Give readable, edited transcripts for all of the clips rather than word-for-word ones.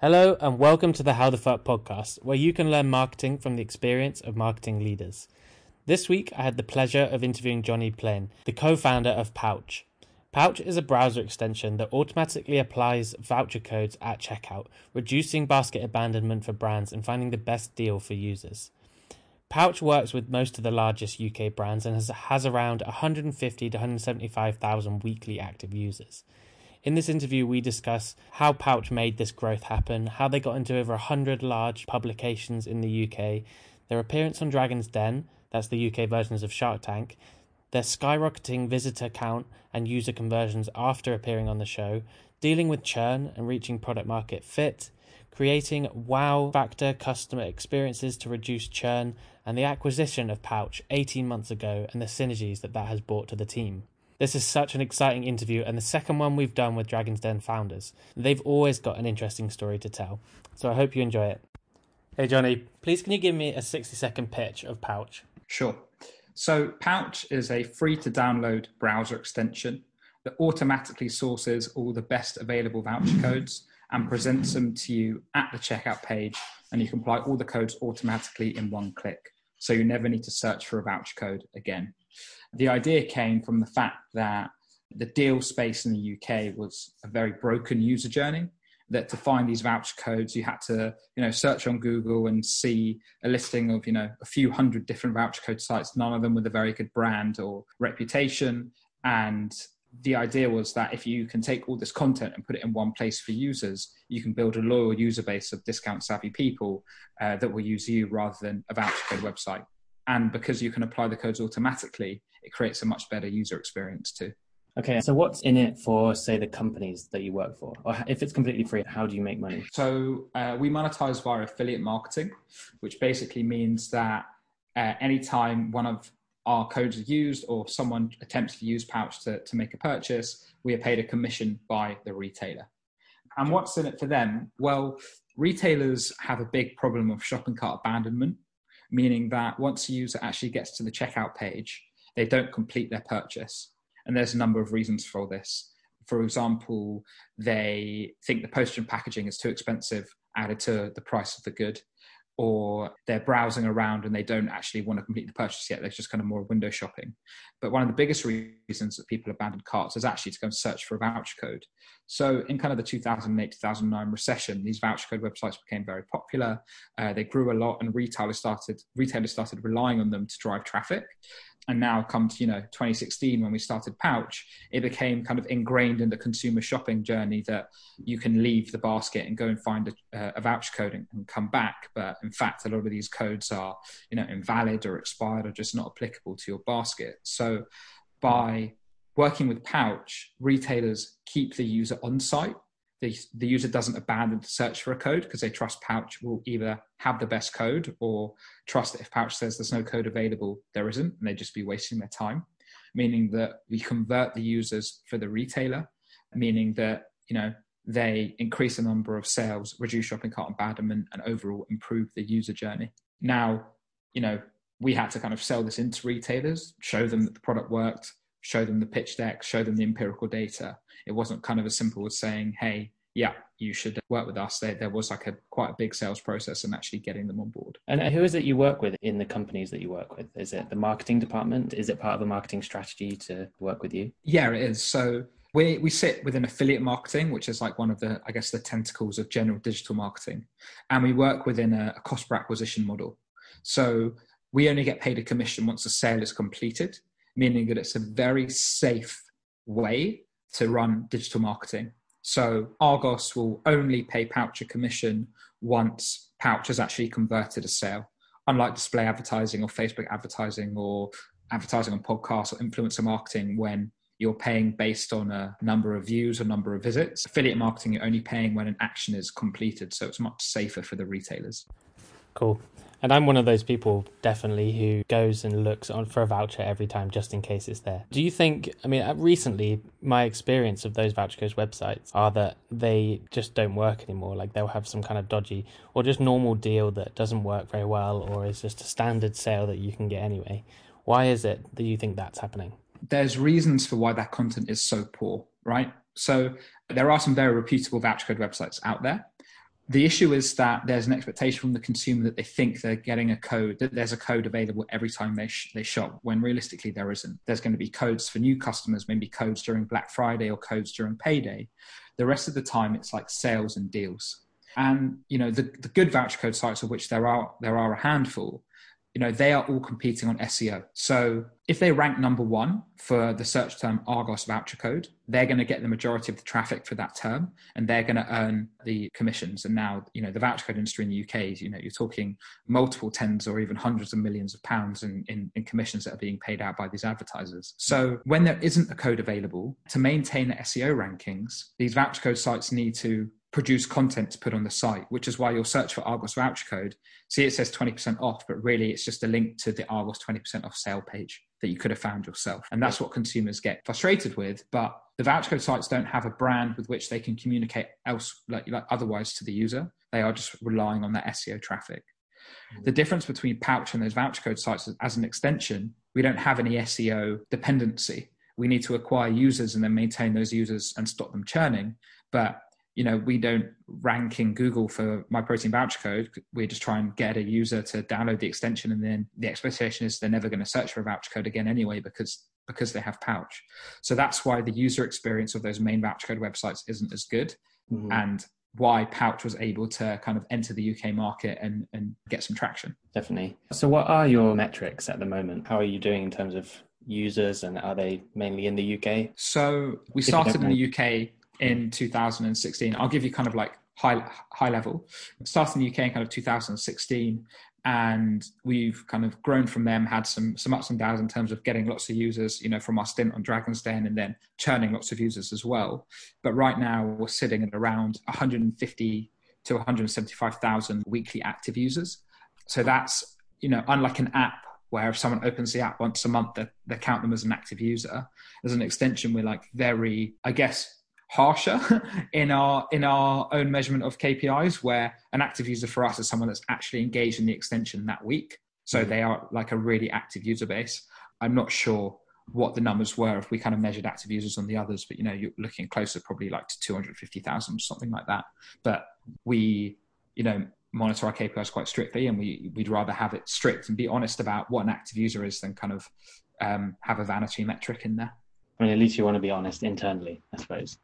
Hello and welcome to the How the Fxck podcast, where you can learn marketing from the experience of marketing leaders. This week, I had the pleasure of interviewing Jonny Plein, the co-founder of Pouch. Pouch is a browser extension that automatically applies voucher codes at checkout, reducing basket abandonment for brands and finding the best deal for users. Pouch works with most of the largest UK brands and has around 150,000 to 175,000 weekly active users. In this interview, we discuss how Pouch made this growth happen, how they got into over 100 large publications in the UK, their appearance on Dragon's Den, that's the UK versions of Shark Tank, their skyrocketing visitor count and user conversions after appearing on the show, dealing with churn and reaching product market fit, creating wow factor customer experiences to reduce churn, and the acquisition of Pouch 18 months ago and the synergies that has brought to the team. This is such an exciting interview and the second one we've done with Dragon's Den founders. They've always got an interesting story to tell, so I hope you enjoy it. Hey Jonny, please can you give me a 60-second pitch of Pouch? Sure. So Pouch is a free-to-download browser extension that automatically sources all the best available voucher codes and presents them to you at the checkout page, and you can apply all the codes automatically in one click, so you never need to search for a voucher code again. The idea came from the fact that the deal space in the UK was a very broken user journey, that to find these voucher codes, you had to, search on Google and see a listing of, a few hundred different voucher code sites, none of them with a very good brand or reputation. And the idea was that if you can take all this content and put it in one place for users, you can build a loyal user base of discount-savvy people that will use you rather than a voucher code website. And because you can apply the codes automatically, it creates a much better user experience too. Okay, so what's in it for, say, the companies that you work for? Or if it's completely free, how do you make money? So we monetize via affiliate marketing, which basically means that anytime one of our codes are used or someone attempts to use Pouch to make a purchase, we are paid a commission by the retailer. And what's in it for them? Well, retailers have a big problem of shopping cart abandonment, meaning that once a user actually gets to the checkout page, they don't complete their purchase. And there's a number of reasons for this. For example, they think the postage and packaging is too expensive added to the price of the good, or they're browsing around and they don't actually want to complete the purchase yet. They're just kind of more window shopping. But one of the biggest reasons that people abandon carts is actually to go and search for a voucher code. So in kind of the 2008, 2009 recession, these voucher code websites became very popular. They grew a lot and retailers started relying on them to drive traffic. And now come to, 2016, when we started Pouch, it became kind of ingrained in the consumer shopping journey that you can leave the basket and go and find a voucher code and come back. But in fact, a lot of these codes are, invalid or expired or just not applicable to your basket. So by working with Pouch, retailers keep the user on site. The user doesn't abandon the search for a code because they trust Pouch will either have the best code or trust that if Pouch says there's no code available, there isn't, and they'd just be wasting their time, meaning that we convert the users for the retailer, meaning that, they increase the number of sales, reduce shopping cart abandonment, and overall improve the user journey. Now, we had to kind of sell this into retailers, show them that the product worked, show them the pitch deck, show them the empirical data. It wasn't kind of as simple as saying, hey, yeah, you should work with us. There was like quite a big sales process and actually getting them on board. And who is it you work with in the companies that you work with? Is it the marketing department? Is it part of a marketing strategy to work with you? Yeah, it is. So we sit within affiliate marketing, which is like one of the, the tentacles of general digital marketing. And we work within a cost per acquisition model. So we only get paid a commission once the sale is completed, meaning that it's a very safe way to run digital marketing. So Argos will only pay Pouch a commission once Pouch has actually converted a sale. Unlike display advertising or Facebook advertising or advertising on podcasts or influencer marketing, when you're paying based on a number of views or number of visits, affiliate marketing, you're only paying when an action is completed. So it's much safer for the retailers. Cool. And I'm one of those people, definitely, who goes and looks on for a voucher every time just in case it's there. Do you think, recently, my experience of those voucher codes websites are that they just don't work anymore. Like they'll have some kind of dodgy or just normal deal that doesn't work very well or is just a standard sale that you can get anyway. Why is it that you think that's happening? There's reasons for why that content is so poor, right? So there are some very reputable voucher code websites out there. The issue is that there's an expectation from the consumer that they think they're getting a code, that there's a code available every time they shop, when realistically there isn't. There's going to be codes for new customers, maybe codes during Black Friday or codes during payday. The rest of the time, it's like sales and deals. And, you know, the good voucher code sites, of which there are a handful, you know, they are all competing on SEO. So if they rank number one for the search term Argos voucher code, they're going to get the majority of the traffic for that term, and they're going to earn the commissions. And now, you know, the voucher code industry in the UK, you know, you're talking multiple tens or even hundreds of millions of pounds in commissions that are being paid out by these advertisers. So when there isn't a code available, to maintain the SEO rankings, these voucher code sites need to produce content to put on the site, which is why you'll search for Argos voucher code. See, it says 20% off, but really it's just a link to the Argos 20% off sale page that you could have found yourself. And that's what consumers get frustrated with. But the voucher code sites don't have a brand with which they can communicate else, like otherwise to the user. They are just relying on that SEO traffic. Mm-hmm. The difference between Pouch and those voucher code sites is, as an extension, we don't have any SEO dependency. We need to acquire users and then maintain those users and stop them churning. But you know, we don't rank in Google for My Protein voucher code. We just try and get a user to download the extension, and then the expectation is they're never going to search for a voucher code again anyway because they have Pouch. So that's why the user experience of those main voucher code websites isn't as good, mm-hmm. and why Pouch was able to kind of enter the UK market and get some traction. Definitely. So what are your metrics at the moment? How are you doing in terms of users, and are they mainly in the UK? So we started in the UK in 2016. I'll give you kind of like high level. It started in the UK in kind of 2016, and we've kind of grown from them, had some ups and downs in terms of getting lots of users, you know, from our stint on Dragon's Den, and then churning lots of users as well. But right now we're sitting at around 150 to 175,000 weekly active users. So that's, you know, unlike an app where if someone opens the app once a month, they count them as an active user. As an extension, we're like very, I guess, harsher in our own measurement of KPIs, where an active user for us is someone that's actually engaged in the extension that week. So they are like a really active user base. I'm not sure what the numbers were if we kind of measured active users on the others, but you know, you're looking closer probably like to 250,000, something like that. But we, you know, monitor our KPIs quite strictly, and we'd rather have it strict and be honest about what an active user is than kind of have a vanity metric in there. I mean, at least you want to be honest internally, I suppose.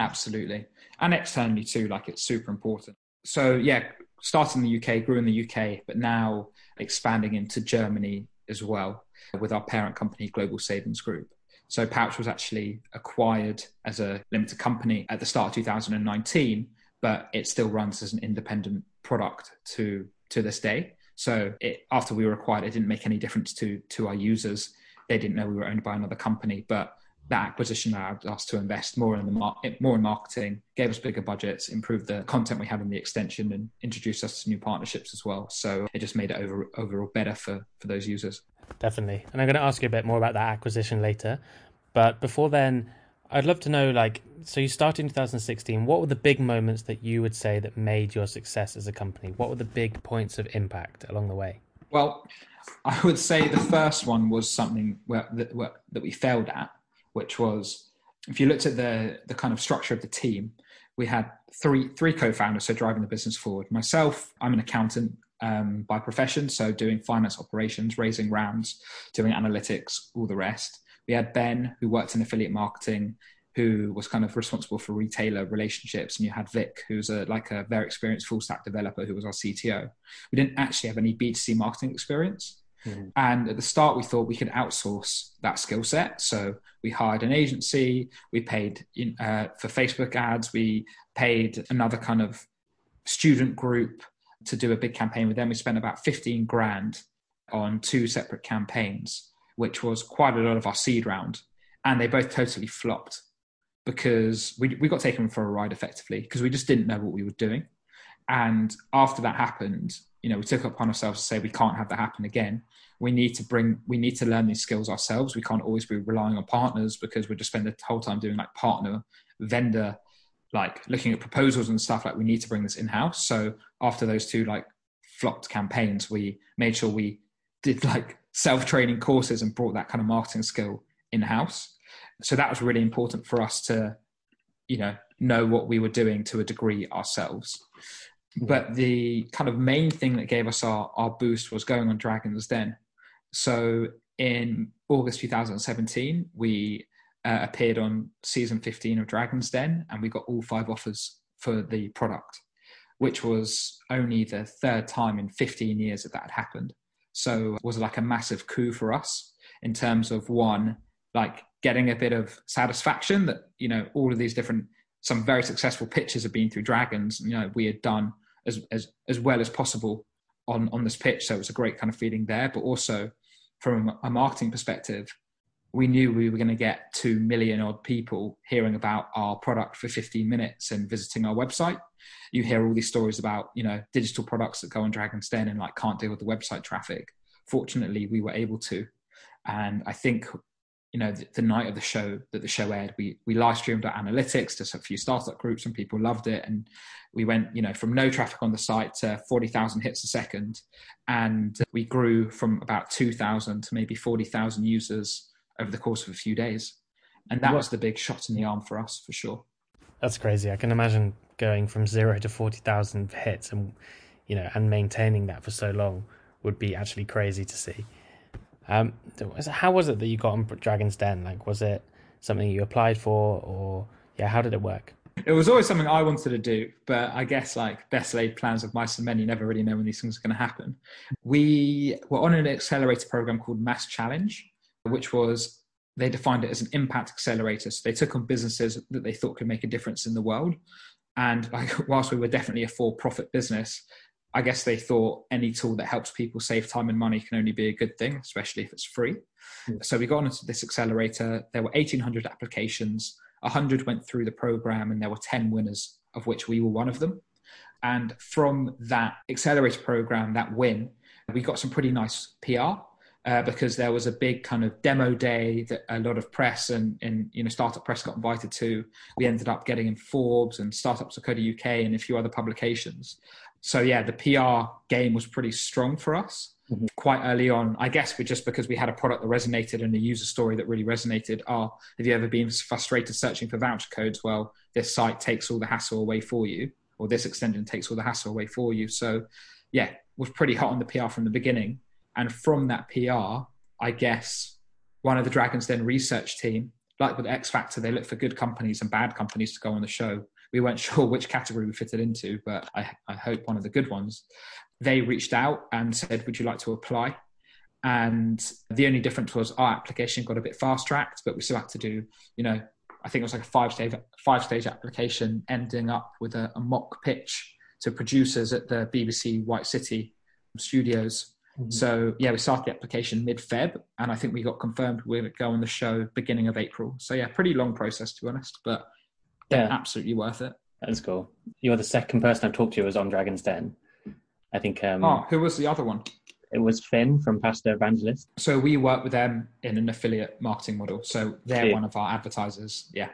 Absolutely. And externally too, like it's super important. So yeah, started in the UK, grew in the UK, but now expanding into Germany as well with our parent company, Global Savings Group. So Pouch was actually acquired as a limited company at the start of 2019, but it still runs as an independent product to this day. So after we were acquired, it didn't make any difference to our users. They didn't know we were owned by another company, but that acquisition allowed us to invest more in marketing, gave us bigger budgets, improved the content we had in the extension, and introduced us to new partnerships as well. So it just made it overall better for those users. Definitely. And I'm going to ask you a bit more about that acquisition later. But before then, I'd love to know, like, so you started in 2016. What were the big moments that you would say that made your success as a company? What were the big points of impact along the way? Well, I would say the first one was something that we failed at, which was, if you looked at the kind of structure of the team, we had three co-founders, so driving the business forward. Myself, I'm an accountant by profession, so doing finance operations, raising rounds, doing analytics, all the rest. We had Ben, who worked in affiliate marketing, who was kind of responsible for retailer relationships. And you had Vic, who's a very experienced full stack developer, who was our CTO. We didn't actually have any B2C marketing experience. Mm-hmm. And at the start, we thought we could outsource that skill set. So we hired an agency, we paid for Facebook ads, we paid another kind of student group to do a big campaign with them. We spent about 15 grand on two separate campaigns, which was quite a lot of our seed round. And they both totally flopped, because we got taken for a ride effectively because we just didn't know what we were doing. And after that happened, you know, we took it upon ourselves to say, we can't have that happen again. We need to learn these skills ourselves. We can't always be relying on partners, because we just spend the whole time doing like partner, vendor, like looking at proposals and stuff. Like, we need to bring this in-house. So after those two like flopped campaigns, we made sure we did like self-training courses and brought that kind of marketing skill in-house. So that was really important for us to, you know what we were doing to a degree ourselves. But the kind of main thing that gave us our boost was going on Dragon's Den. So in August 2017, we appeared on season 15 of Dragon's Den, and we got all 5 offers for the product, which was only the 3rd time in 15 years that had happened. So it was like a massive coup for us in terms of, one, like getting a bit of satisfaction that, you know, all of these different, some very successful pitches have been through Dragons, you know, we had done as well as possible on this pitch. So it was a great kind of feeling there. But also from a marketing perspective, we knew we were going to get 2 million odd people hearing about our product for 15 minutes and visiting our website. You hear all these stories about, you know, digital products that go on Dragon's Den and like can't deal with the website traffic. Fortunately, we were able to. And I think, you know, the night of the show that the show aired, we live streamed our analytics to a few startup groups and people loved it. And we went, you know, from no traffic on the site to 40,000 hits a second. And we grew from about 2,000 to maybe 40,000 users over the course of a few days. And that was the big shot in the arm for us, for sure. That's crazy. I can imagine going from 0 to 40,000 hits and, you know, and maintaining that for so long would be actually crazy to see. How was it that you got on Dragon's Den? Like, was it something you applied for, or how did it work? It was always something I wanted to do, but I guess like best laid plans of mice and men, you never really know when these things are going to happen. We were on an accelerator program called Mass Challenge, which was, they defined it as an impact accelerator. So they took on businesses that they thought could make a difference in the world. And like, whilst we were definitely a for-profit business, I guess they thought any tool that helps people save time and money can only be a good thing, especially if it's free. Yeah. So we got onto this accelerator. There were 1,800 applications, 100 went through the program, and there were 10 winners, of which we were one of them. And from that accelerator program, that win, we got some pretty nice PR. Because there was a big kind of demo day that a lot of press and you know, startup press got invited to. We ended up getting in Forbes and Startups of Coda UK and a few other publications. So yeah, the PR game was pretty strong for us quite early on. I guess we just, because we had a product that resonated and a user story that really resonated. Have you ever been frustrated searching for voucher codes? Well, this site takes all the hassle away for you, or this extension takes all the hassle away for you. So yeah, was pretty hot on the PR from the beginning. And from that PR, I guess one of the Dragon's Den research team, like with X Factor, they look for good companies and bad companies to go on the show. We weren't sure which category we fitted into, but I hope one of the good ones. They reached out and said, would you like to apply? And the only difference was our application got a bit fast tracked, but we still had to do, you know, I think it was like a five-stage application, ending up with a mock pitch to producers at the BBC White City studios. So yeah, we started the application mid-Feb, and I think we got confirmed we would go on the show beginning of April. So yeah, pretty long process, to be honest, but yeah, absolutely worth it. That's cool. You're the second person I've talked to who was on Dragon's Den. I think... who was the other one? It was Finn from Pasta Evangelists. So we work with them in an affiliate marketing model. So they're one of our advertisers, yeah.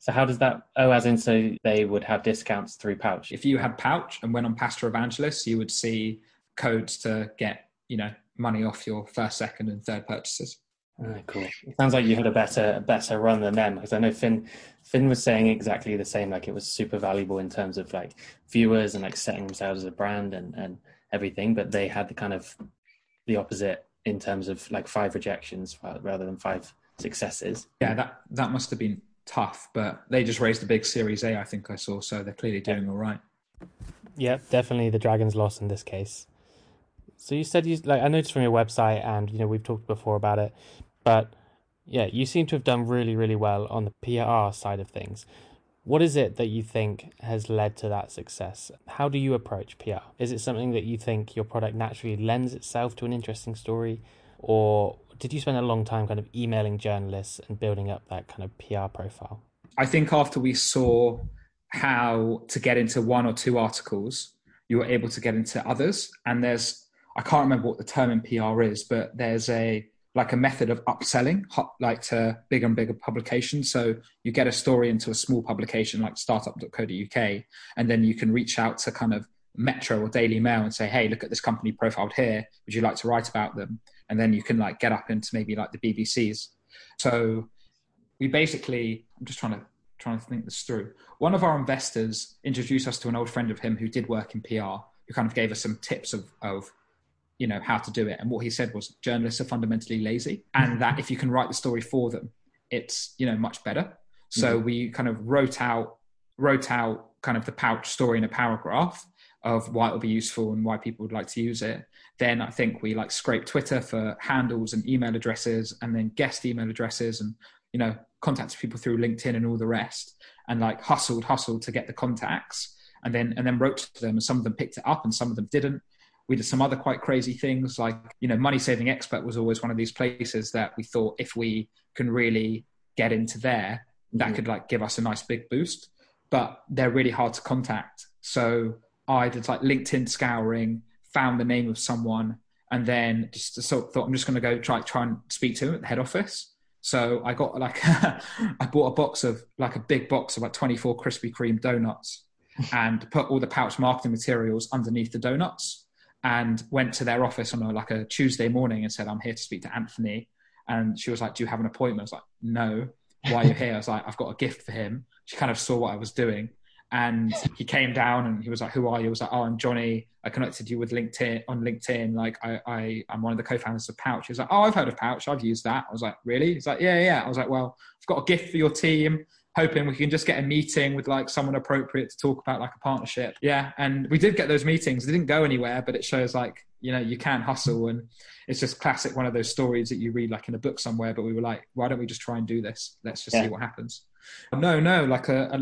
So how does that... Oh, as in, so they would have discounts through Pouch? If you had Pouch and went on Pasta Evangelists, you would see codes to get, you know, money off your first, second and third purchases. Oh, cool. It sounds like you had a better run than them, because I know Finn was saying exactly the same, like it was super valuable in terms of like viewers and like setting themselves as a brand and everything, but they had the kind of the opposite in terms of like 5 rejections rather than 5 successes. Yeah, that must have been tough, but they just raised a big Series A, I think I saw, so they're clearly doing all right. Yeah, definitely the Dragons lost in this case. So you said I noticed from your website, and you know we've talked before about it, but yeah, you seem to have done really, really well on the PR side of things. What is it that you think has led to that success? How do you approach PR? Is it something that you think your product naturally lends itself to an interesting story, or did you spend a long time kind of emailing journalists and building up that kind of PR profile? I think after we saw how to get into 1 or 2 articles, you were able to get into others, and there's, I can't remember what the term in PR is, but there's a method of upselling, like to bigger and bigger publications. So you get a story into a small publication like startup.co.uk, and then you can reach out to kind of Metro or Daily Mail and say, hey, look at this company profiled here. Would you like to write about them? And then you can like get up into maybe like the BBC's. So we basically, I'm just trying to trying to think this through. One of our investors introduced us to an old friend of him who did work in PR, who kind of gave us some tips of you know, how to do it. And what he said was journalists are fundamentally lazy, and that if you can write the story for them, it's, you know, much better. So we kind of wrote out kind of the Pouch story in a paragraph of why it would be useful and why people would like to use it. Then I think we like scraped Twitter for handles and email addresses, and then guest email addresses, and, you know, contacted people through LinkedIn and all the rest, and like hustled to get the contacts, and then wrote to them, and some of them picked it up and some of them didn't. We did some other quite crazy things, like, you know, Money Saving Expert was always one of these places that we thought if we can really get into there, that could like give us a nice big boost, but they're really hard to contact. So I did like LinkedIn scouring, found the name of someone, and then just sort of thought, I'm just going to go try and speak to him at the head office. So I got like, I bought a box of like a big box of like 24 Krispy Kreme donuts and put all the Pouch marketing materials underneath the donuts, and went to their office on a Tuesday morning and said, I'm here to speak to Anthony. And she was like, do you have an appointment? I was like, no. Why are you here? I was like, I've got a gift for him. She kind of saw what I was doing. And he came down and he was like, who are you? I was like, oh, I'm Jonny. I connected you with LinkedIn. Like I'm one of the co-founders of Pouch. He was like, oh, I've heard of Pouch. I've used that. I was like, really? He's like, yeah. I was like, well, I've got a gift for your team. Hoping we can just get a meeting with like someone appropriate to talk about like a partnership. Yeah. And we did get those meetings. They didn't go anywhere, but it shows like, you know, you can hustle, and it's just classic one of those stories that you read like in a book somewhere, but we were like, why don't we just try and do this? Let's just see what happens. Like a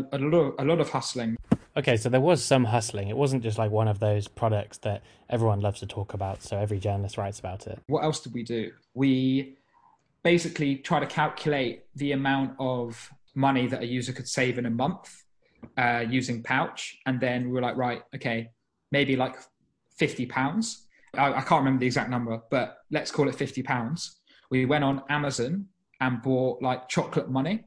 lot of hustling. Okay, so there was some hustling. It wasn't just like one of those products that everyone loves to talk about, so every journalist writes about it. What else did we do? We basically try to calculate the amount of money that a user could save in a month using Pouch. And then we were like, right, okay, maybe like £50. I can't remember the exact number, but let's call it £50. We went on Amazon and bought like chocolate money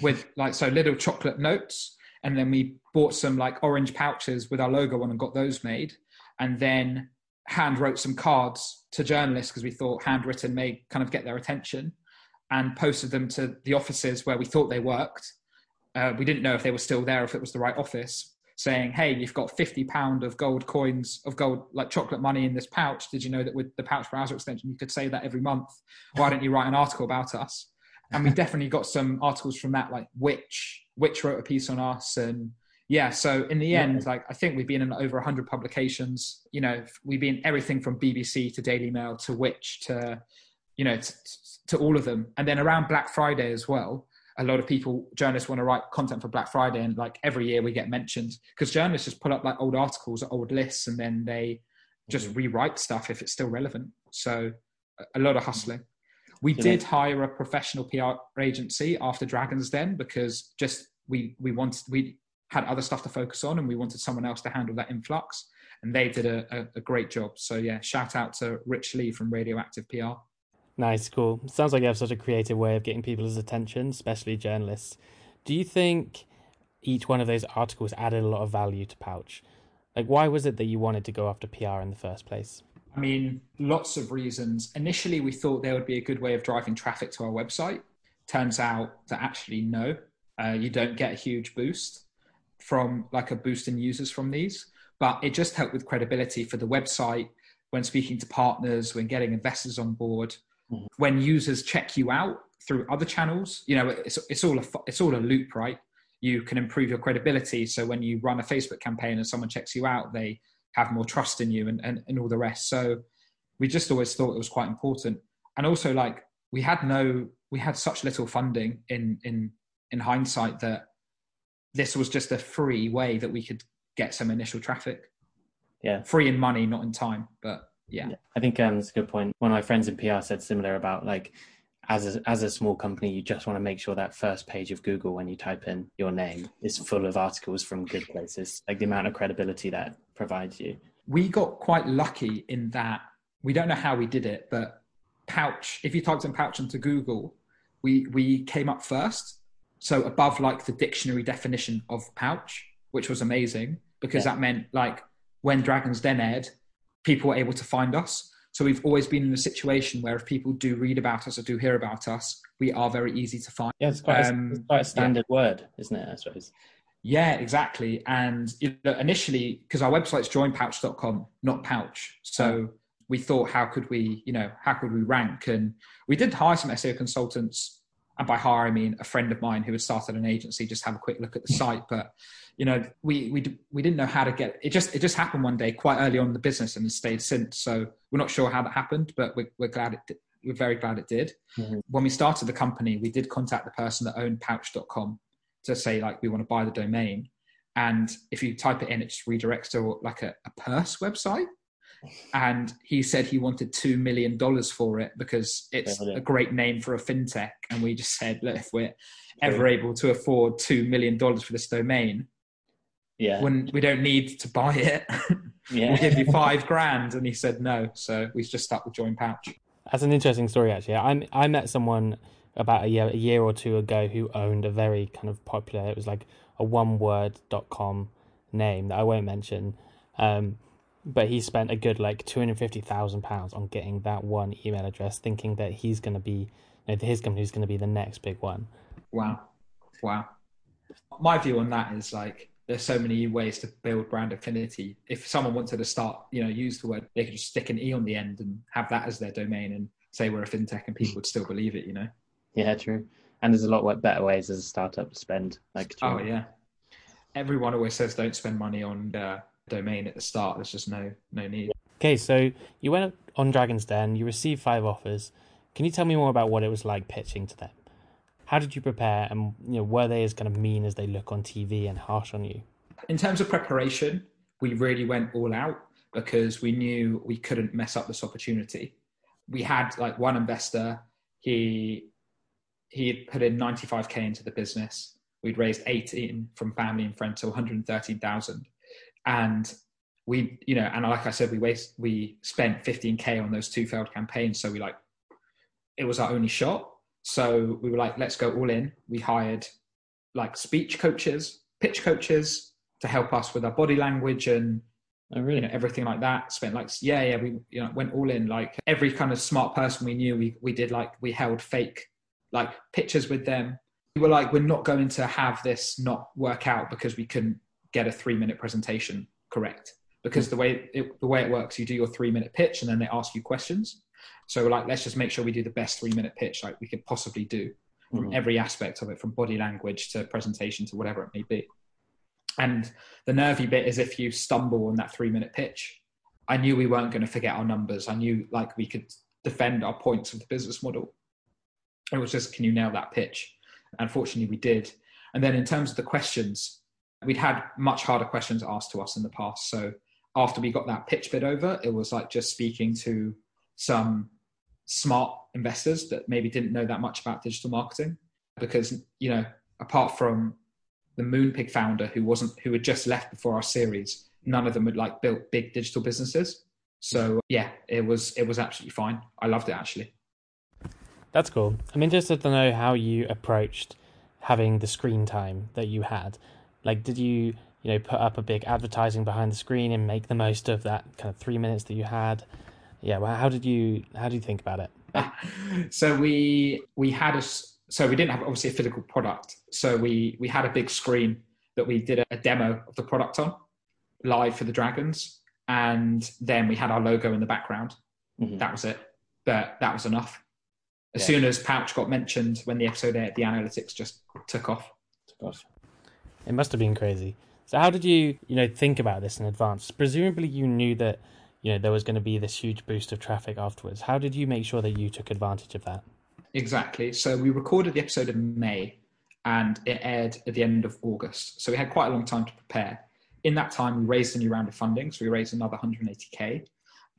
with like, so little chocolate notes. And then we bought some like orange pouches with our logo on and got those made. And then hand wrote some cards to journalists because we thought handwritten may kind of get their attention, and posted them to the offices where we thought they worked. We didn't know if they were still there, if it was the right office, saying, hey, you've got £50 of gold coins, of gold, like chocolate money in this pouch. Did you know that with the Pouch browser extension, you could save that every month? Why don't you write an article about us? And we definitely got some articles from that, like Witch wrote a piece on us. And yeah, so in the end, like I think we've been in over 100 publications. You know, we've been everything from BBC to Daily Mail to Witch to, you know, to all of them. And then around Black Friday as well, a lot of people, journalists want to write content for Black Friday, and like every year we get mentioned because journalists just pull up like old articles, old lists, and then they just rewrite stuff if it's still relevant. So a lot of hustling. We did hire a professional PR agency after Dragon's Den because just we had other stuff to focus on, and we wanted someone else to handle that influx, and they did a great job. So yeah, shout out to Rich Lee from Radioactive PR. Nice, cool. Sounds like you have such a creative way of getting people's attention, especially journalists. Do you think each one of those articles added a lot of value to Pouch? Like, why was it that you wanted to go after PR in the first place? I mean, lots of reasons. Initially, we thought there would be a good way of driving traffic to our website. Turns out that actually, no, you don't get a huge boost from like a boost in users from these, but it just helped with credibility for the website when speaking to partners, when getting investors on board. When users check you out through other channels, you know, it's all a loop, right? You can improve your credibility. So when you run a Facebook campaign and someone checks you out, they have more trust in you and all the rest. So we just always thought it was quite important. And also like we had such little funding in hindsight that this was just a free way that we could get some initial traffic. Yeah. Free in money, not in time, but yeah. I think that's a good point. One of my friends in PR said similar about like, as a small company, you just want to make sure that first page of Google when you type in your name is full of articles from good places, like the amount of credibility that provides you. We got quite lucky in that we don't know how we did it, but Pouch, if you typed in Pouch into Google, we came up first. So above like the dictionary definition of Pouch, which was amazing because that meant like when Dragon's Den aired, people were able to find us. So we've always been in a situation where if people do read about us or do hear about us, we are very easy to find. Yeah, it's quite a standard word, isn't it, I suppose? Yeah, exactly. And initially, because our website's joinpouch.com, not Pouch. So we thought, how could we rank? And we did hire some SEO consultants. And by hire, I mean a friend of mine who had started an agency, just have a quick look at the site. But, we didn't know how to get it. It just happened one day quite early on in the business and has stayed since. So we're not sure how that happened, but we're glad it did. We're very glad it did. Mm-hmm. When we started the company, we did contact the person that owned pouch.com to say, we want to buy the domain. And if you type it in, it just redirects to a purse website. And he said he wanted $2 million for it because it's a great name for a fintech. And we just said, look, if we're ever able to afford $2 million for this domain, we don't need to buy it. We'll give you $5,000. And he said no. So we just stuck with Join Pouch. That's an interesting story, actually. I met someone about a year or two ago who owned a very kind of popular, it was like a oneword.com name that I won't mention. But he spent a good £250,000 on getting that one email address, thinking that he's going to be, his company's going to be the next big one. Wow. My view on that is there's so many ways to build brand affinity. If someone wanted to start, use the word, they could just stick an E on the end and have that as their domain and say we're a fintech and people would still believe it, Yeah, true. And there's a lot better ways as a startup to spend. Everyone always says don't spend money on domain at the start. There's just no need. Okay, so you went on Dragon's Den, you received 5 offers. Can you tell me more about what it was like pitching to them? How did you prepare, and were they as kind of mean as they look on TV and harsh on you? In terms of preparation, we really went all out because we knew we couldn't mess up this opportunity. We had one investor, he had put in 95k into the business. We'd raised 18 from family and friends, so 113,000. And we, and like I said, we spent 15k on those 2 failed campaigns. So it was our only shot. So we were let's go all in. We hired speech coaches, pitch coaches to help us with our body language and everything like that. Spent we went all in. Every kind of smart person we knew, we did we held fake pictures with them. We were we're not going to have this not work out because we couldn't get a 3-minute presentation correct, because the way it works, you do your 3-minute pitch and then they ask you questions. So we're let's just make sure we do the best 3-minute pitch we could possibly do from every aspect of it, from body language to presentation to whatever it may be. And the nervy bit is if you stumble on that 3-minute pitch. I knew we weren't going to forget our numbers. I knew we could defend our points of the business model. It was just, can you nail that pitch? Unfortunately, we did. And then in terms of the questions, we'd had much harder questions asked to us in the past. So after we got that pitch bit over, it was just speaking to some smart investors that maybe didn't know that much about digital marketing, because, apart from the Moonpig founder who had just left before our series, none of them had built big digital businesses. So it was absolutely fine. I loved it, actually. That's cool. I'm interested to know how you approached having the screen time that you had. Did you, put up a big advertising behind the screen and make the most of that kind of 3 minutes that you had? Yeah. Well, how do you think about it? So we didn't have obviously a physical product. So we had a big screen that we did a demo of the product on live for the Dragons. And then we had our logo in the background. Mm-hmm. That was it. But that was enough. As soon as Pouch got mentioned, when the episode aired, the analytics just took off. It must have been crazy. So how did you, think about this in advance? Presumably you knew that, there was going to be this huge boost of traffic afterwards. How did you make sure that you took advantage of that? Exactly. So we recorded the episode in May and it aired at the end of August. So we had quite a long time to prepare. In that time, we raised a new round of funding. So we raised another 180k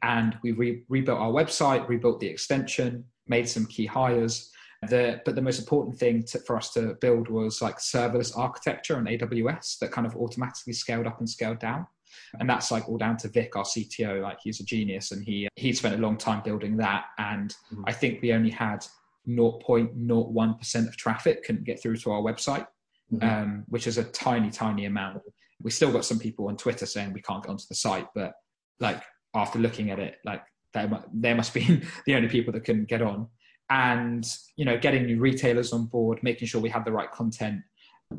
and we rebuilt our website, rebuilt the extension, made some key hires. But the most important thing for us to build was serverless architecture on AWS that kind of automatically scaled up and scaled down. And that's all down to Vic, our CTO. He's a genius and he spent a long time building that. And I think we only had 0.01% of traffic couldn't get through to our website, which is a tiny, tiny amount. We still got some people on Twitter saying we can't get onto the site, but after looking at it, they must be the only people that can get on. And, you know, getting new retailers on board, making sure we had the right content.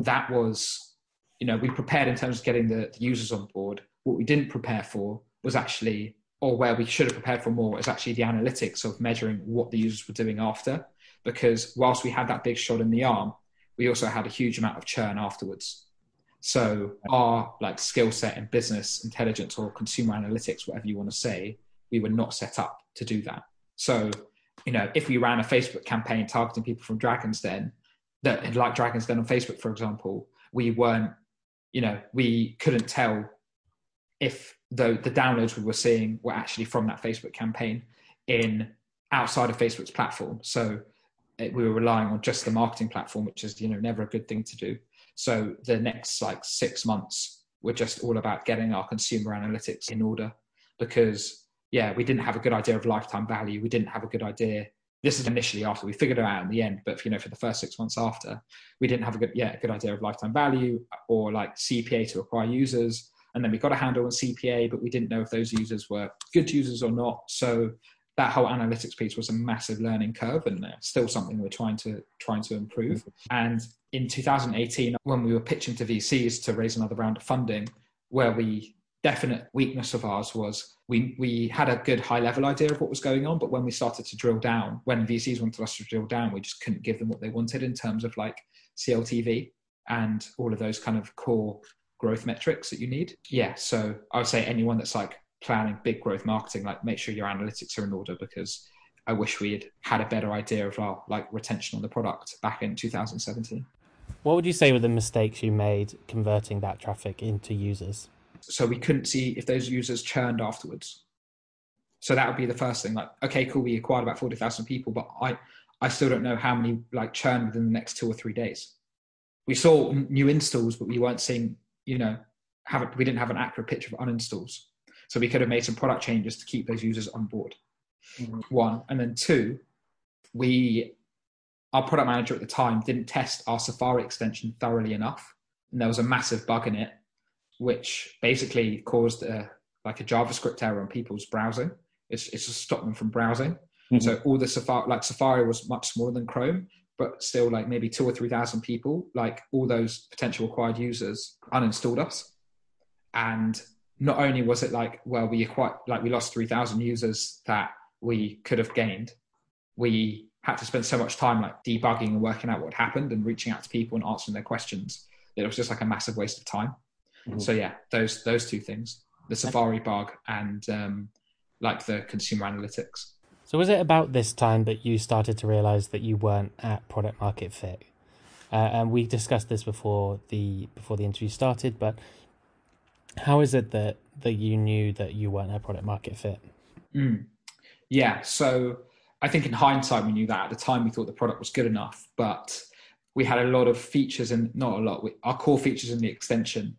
That was, you know, we prepared in terms of getting the users on board. What we didn't prepare for was actually, or where we should have prepared for more, is actually the analytics of measuring what the users were doing after. Because whilst we had that big shot in the arm, we also had a huge amount of churn afterwards. So our like skill set in business intelligence or consumer analytics, whatever you want to say, we were not set up to do that. So, you know, if we ran a Facebook campaign targeting people from Dragon's Den that had liked Dragon's Den on Facebook, for example, we weren't, you know, we couldn't tell if the downloads we were seeing were actually from that Facebook campaign in outside of Facebook's platform. So we were relying on just the marketing platform, which is, you know, never a good thing to do. So the next like 6 months were just all about getting our consumer analytics in order, because yeah, we didn't have a good idea of lifetime value. We didn't have a good idea. This is initially after we figured it out in the end, but you know, for the first 6 months after, we didn't have a good idea of lifetime value or like CPA to acquire users. And then we got a handle on CPA, but we didn't know if those users were good users or not. So that whole analytics piece was a massive learning curve, and still something we're trying to improve. And in 2018, when we were pitching to VCs to raise another round of funding, where we definite weakness of ours was we had a good high level idea of what was going on, but when we started to drill down, when VCs wanted us to drill down, we just couldn't give them what they wanted in terms of like CLTV and all of those kind of core growth metrics that you need. Yeah, so I would say anyone that's like planning big growth marketing, like make sure your analytics are in order, because I wish we had had a better idea of our like retention on the product back in 2017. What would you say were the mistakes you made converting that traffic into users? So we couldn't see if those users churned afterwards. So that would be the first thing, like, okay, cool, we acquired about 40,000 people, but I still don't know how many like churned within the next 2 or 3 days. We saw new installs, but we weren't seeing, you know, we didn't have an accurate picture of uninstalls. So we could have made some product changes to keep those users on board. Mm-hmm. One. And then two, our product manager at the time didn't test our Safari extension thoroughly enough. And there was a massive bug in it, which basically caused a JavaScript error on people's browsing. It's just stopped them from browsing. Mm-hmm. So all the Safari was much smaller than Chrome, but still like maybe 2,000 or 3,000 people, like all those potential acquired users uninstalled us. And not only was it like, well, we lost 3,000 users that we could have gained. We had to spend so much time like debugging and working out what happened and reaching out to people and answering their questions that it was just like a massive waste of time. Mm-hmm. So yeah, those two things, the Safari bug and like the consumer analytics. So was it about this time that you started to realize that you weren't at product market fit? And we discussed this before the interview started, but how is it that you knew that you weren't a product market fit? Yeah, so I think in hindsight we knew that. At the time we thought the product was good enough, but we had a lot of features and our core features in the extension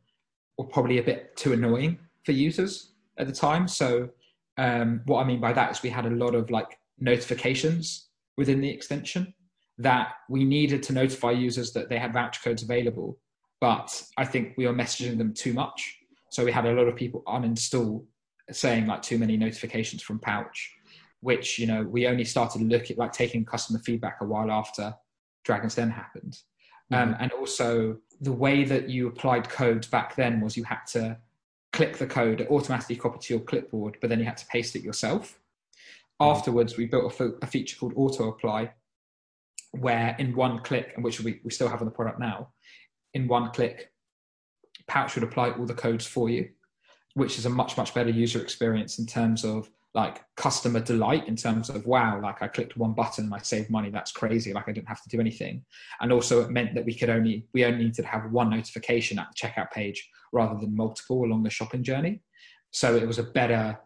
were probably a bit too annoying for users at the time. So what I mean by that is we had a lot of like notifications within the extension that we needed to notify users that they had voucher codes available, but I think we were messaging them too much. So we had a lot of people uninstall saying like too many notifications from Pouch, which, you know, we only started looking like taking customer feedback a while after Dragon's Den happened. Mm-hmm. And also the way that you applied code back then was you had to click the code, automatically copy to your clipboard, but then you had to paste it yourself. Mm-hmm. Afterwards, we built a feature called auto apply, where in one click, and which we still have on the product now, in one click, Pouch would apply all the codes for you, which is a much, much better user experience in terms of like customer delight, in terms of, wow, like I clicked one button and I saved money. That's crazy. Like I didn't have to do anything. And also it meant that we only needed to have one notification at the checkout page rather than multiple along the shopping journey. So it was I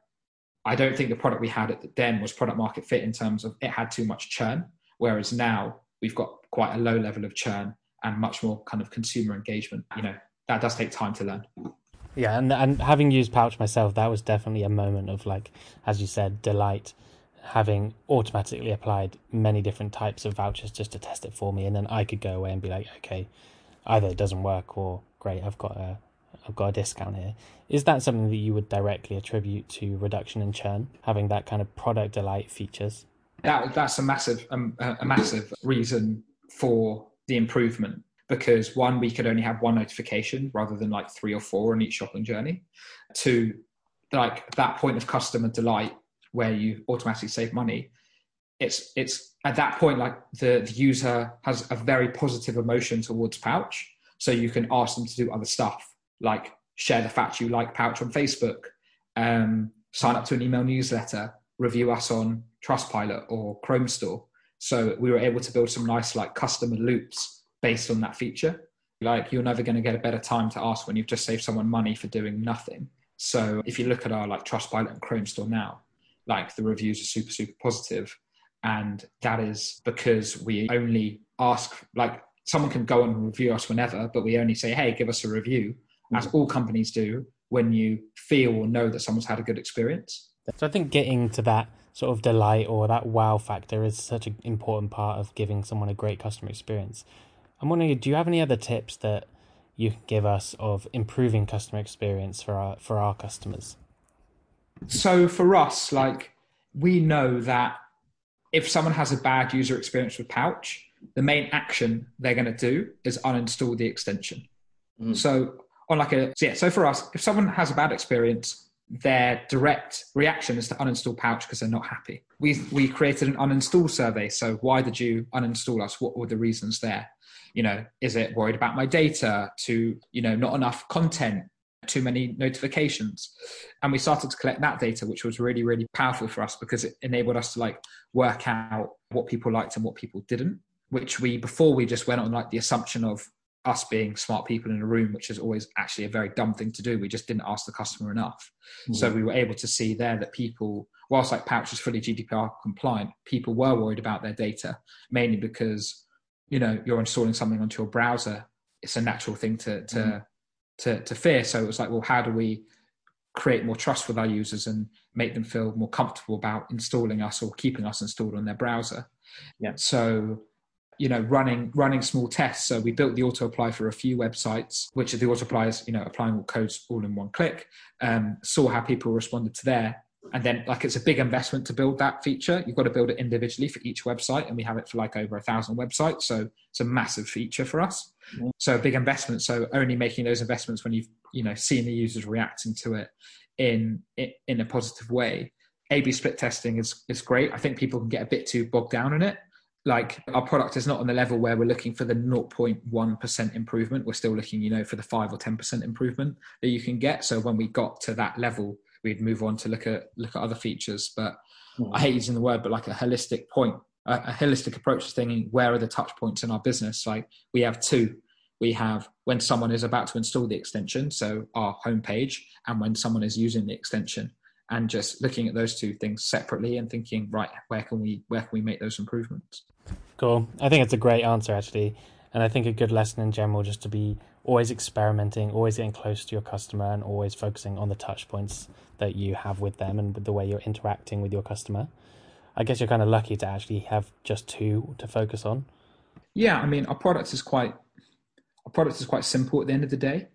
don't think the product we had then was product market fit in terms of it had too much churn. Whereas now we've got quite a low level of churn and much more kind of consumer engagement, you know. That does take time to learn. Yeah, and having used Pouch myself, that was definitely a moment of, like, as you said, delight, having automatically applied many different types of vouchers just to test it for me. And then I could go away and be like, okay, either it doesn't work or great, I've got a I've got a discount here. Is that something that you would directly attribute to reduction in churn, having that kind of product delight features? That's a massive reason for the improvement, because one, we could only have one notification rather than like 3 or 4 on each shopping journey. Two, like that point of customer delight where you automatically save money. It's at that point, like the user has a very positive emotion towards Pouch. So you can ask them to do other stuff, like share the fact you like Pouch on Facebook, sign up to an email newsletter, review us on Trustpilot or Chrome Store. So we were able to build some nice like customer loops based on that feature. Like you're never going to get a better time to ask when you've just saved someone money for doing nothing. So if you look at our like Trustpilot and Chrome Store now, like the reviews are super, super positive. And that is because we only ask, like someone can go and review us whenever, but we only say, hey, give us a review, as all companies do when you feel or know that someone's had a good experience. So I think getting to that sort of delight or that wow factor is such an important part of giving someone a great customer experience. I'm wondering, do you have any other tips that you can give us of improving customer experience for our customers? So for us, like we know that if someone has a bad user experience with Pouch, the main action they're going to do is uninstall the extension. Mm. So for us, if someone has a bad experience, their direct reaction is to uninstall Pouch because they're not happy. We created an uninstall survey. So why did you uninstall us? What were the reasons there? You know, is it worried about my data? To, you know, not enough content, too many notifications? And we started to collect that data, which was really, really powerful for us because it enabled us to like work out what people liked and what people didn't, which we just went on like the assumption of us being smart people in a room, which is always actually a very dumb thing to do. We just didn't ask the customer enough. Mm. So we were able to see there that people, whilst like Pouch is fully GDPR compliant, people were worried about their data, mainly because, you know, you're installing something onto your browser. It's a natural thing to fear. So it was like, well, how do we create more trust with our users and make them feel more comfortable about installing us or keeping us installed on their browser? Yeah. So, you know, running small tests. So we built the auto apply for a few websites, which are the auto applies, you know, applying all codes all in one click, saw how people responded to there. And then like, it's a big investment to build that feature. You've got to build it individually for each website. And we have it for like over 1,000 websites. So it's a massive feature for us. Mm-hmm. So a big investment. So only making those investments when you've, you know, seen the users reacting to it in a positive way. A/B split testing is great. I think people can get a bit too bogged down in it. Like our product is not on the level where we're looking for the 0.1% improvement. We're still looking, you know, for the 5 or 10% improvement that you can get. So when we got to that level, we'd move on to look at other features. But I hate using the word, but like a holistic approach to thinking, where are the touch points in our business? Like we have 2. We have when someone is about to install the extension, so our homepage, and when someone is using the extension, and just looking at those two things separately and thinking, right, where can we make those improvements? Cool. I think it's a great answer, actually. And I think a good lesson in general, just to be always experimenting, always getting close to your customer, and always focusing on the touch points that you have with them and the way you're interacting with your customer. I guess you're kind of lucky to actually have just 2 to focus on. Yeah. I mean, our product is quite simple at the end of the day,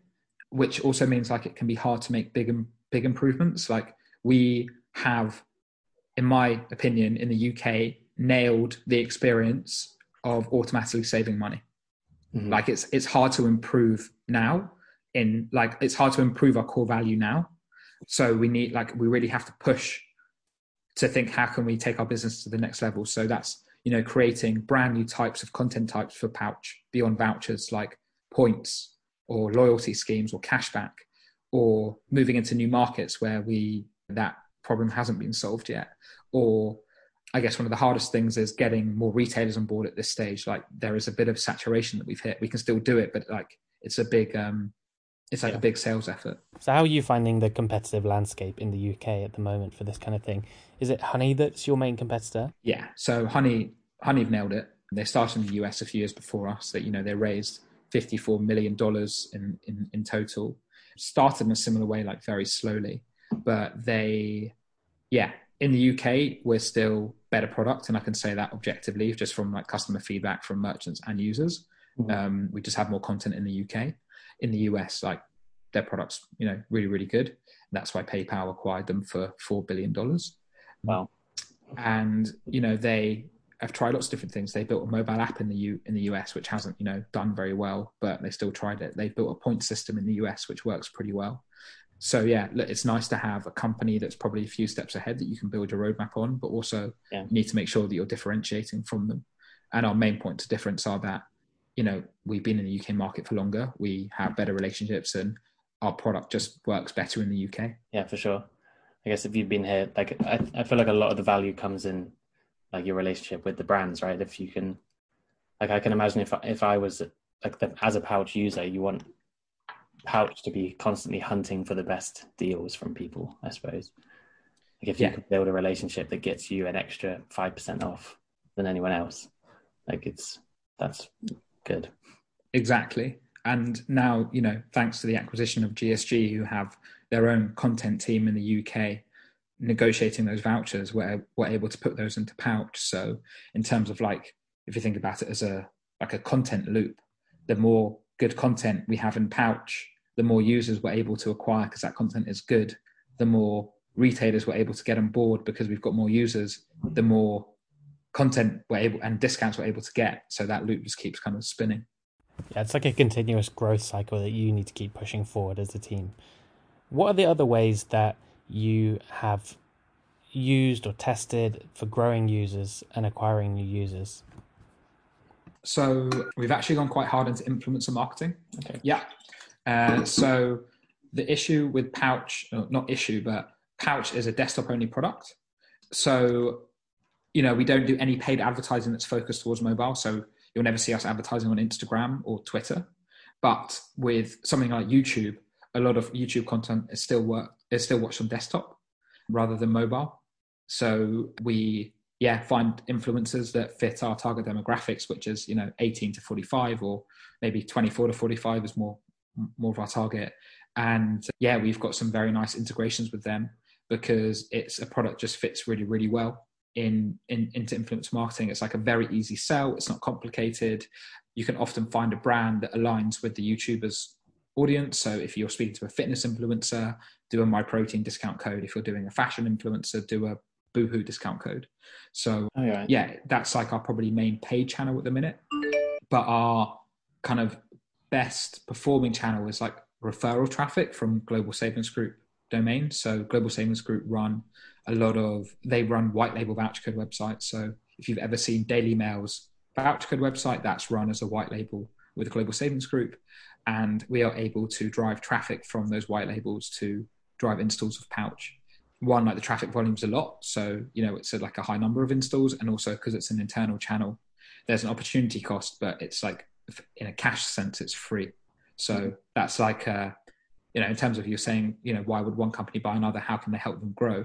which also means like it can be hard to make big improvements. Like we have, in my opinion, in the UK, nailed the experience of automatically saving money. Mm-hmm. Like it's hard to improve now it's hard to improve our core value now. So we really have to push to think, how can we take our business to the next level? So that's, you know, creating brand new types of content types for Pouch beyond vouchers, like points or loyalty schemes or cashback, or moving into new markets where that problem hasn't been solved yet. Or I guess one of the hardest things is getting more retailers on board at this stage. Like there is a bit of saturation that we've hit. We can still do it, but like it's a big, a big sales effort. So how are you finding the competitive landscape in the UK at the moment for this kind of thing? Is it Honey that's your main competitor? Yeah. So Honey have nailed it. They started in the US a few years before us. That, you know, they raised $54 million in total. Started in a similar way, like very slowly, but in the UK, we're still better product. And I can say that objectively, just from like customer feedback from merchants and users. Mm-hmm. We just have more content in the UK. In the US, like their product's, you know, really, really good. And that's why PayPal acquired them for $4 billion. Wow. And, you know, they have tried lots of different things. They built a mobile app in the US, which hasn't, you know, done very well, but they still tried it. They've built a point system in the US, which works pretty well. So yeah, it's nice to have a company that's probably a few steps ahead that you can build your roadmap on, but also you need to make sure that you're differentiating from them. And our main points of difference are that, you know, we've been in the UK market for longer, we have better relationships, and our product just works better in the UK. Yeah, for sure. I guess if you've been here, like, I feel like a lot of the value comes in like your relationship with the brands, right? If you can, like, I can imagine if I was like as a Pouch user, you want Pouch to be constantly hunting for the best deals from people, I suppose. Like if you could build a relationship that gets you an extra 5% off than anyone else, like that's good. Exactly. And now, you know, thanks to the acquisition of GSG, who have their own content team in the UK negotiating those vouchers, where we're able to put those into Pouch. So in terms of, like, if you think about it as a content loop, the more good content we have in Pouch, the more users we're able to acquire because that content is good, the more retailers we're able to get on board because we've got more users, the more content we're able and discounts we're able to get. So that loop just keeps kind of spinning. Yeah, it's like a continuous growth cycle that you need to keep pushing forward as a team. What are the other ways that you have used or tested for growing users and acquiring new users? So we've actually gone quite hard into influencer marketing. Okay. Yeah. So the issue with Pouch, not issue, but Pouch is a desktop only product. So, you know, we don't do any paid advertising that's focused towards mobile. So you'll never see us advertising on Instagram or Twitter. But with something like YouTube, a lot of YouTube content is still watched on desktop rather than mobile. So we find influencers that fit our target demographics, which is, you know, 18 to 45, or maybe 24 to 45 is more of our target. And we've got some very nice integrations with them because it's a product just fits really, really well into influencer marketing. It's like a very easy sell. It's not complicated. You can often find a brand that aligns with the YouTuber's audience. So if you're speaking to a fitness influencer, do a My Protein discount code. If you're doing a fashion influencer, do a Boohoo discount code. So that's like our probably main paid channel at the minute. But our kind of best performing channel is like referral traffic from Global Savings Group domain. So Global Savings Group run white label voucher code websites. So if you've ever seen Daily Mail's voucher code website, that's run as a white label with the Global Savings Group. And we are able to drive traffic from those white labels to drive installs of Pouch. One, like the traffic volume's a lot. So, you know, it's like a high number of installs, and also because it's an internal channel, there's an opportunity cost, but it's like in a cash sense, it's free. So that's like, you know, in terms of you're saying, you know, why would one company buy another? How can they help them grow?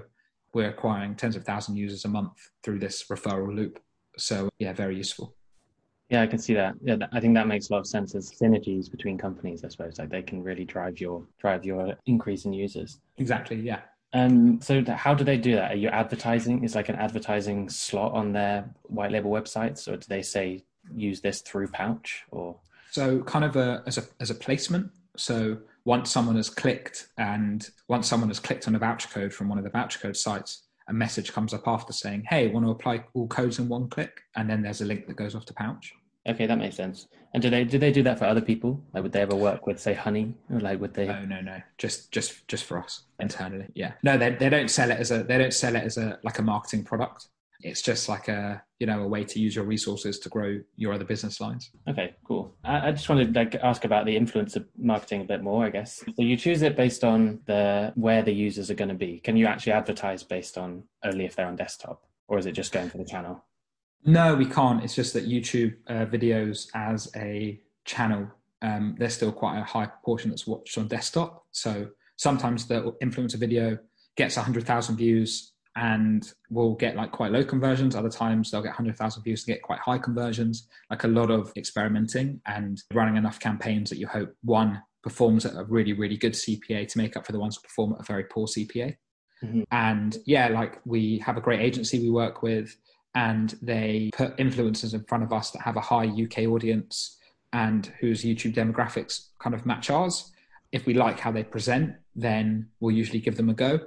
We're acquiring tens of thousands of users a month through this referral loop. So yeah, very useful. Yeah, I can see that. Yeah, I think that makes a lot of sense as synergies between companies, I suppose, like they can really drive your increase in users. Exactly. Yeah. So how do they do that? Are you advertising? Is like an advertising slot on their white label websites, or do they say use this through Pouch? Or so kind of as a placement. So once someone has clicked on a voucher code from one of the voucher code sites, a message comes up after saying, hey, want to apply all codes in one click? And then there's a link that goes off to Pouch. Okay, that makes sense. And do they do that for other people? Like, would they ever work with, say, Honey? Or like, would they? Oh, no, just for us internally. Yeah, no, they don't sell it as a marketing product. It's just like a way to use your resources to grow your other business lines. Okay, cool. I just wanted to ask about the influencer marketing a bit more, I guess. So you choose it based on where the users are going to be. Can you actually advertise based on only if they're on desktop, or is it just going for the channel? No, we can't. It's just that YouTube videos as a channel, there's still quite a high proportion that's watched on desktop. So sometimes the influencer video gets 100,000 views and will get like quite low conversions. Other times they'll get 100,000 views to get quite high conversions. Like a lot of experimenting and running enough campaigns that you hope one performs at a really, really good CPA to make up for the ones that perform at a very poor CPA. Mm-hmm. And like we have a great agency we work with, and they put influencers in front of us that have a high UK audience and whose YouTube demographics kind of match ours. If we like how they present, then we'll usually give them a go.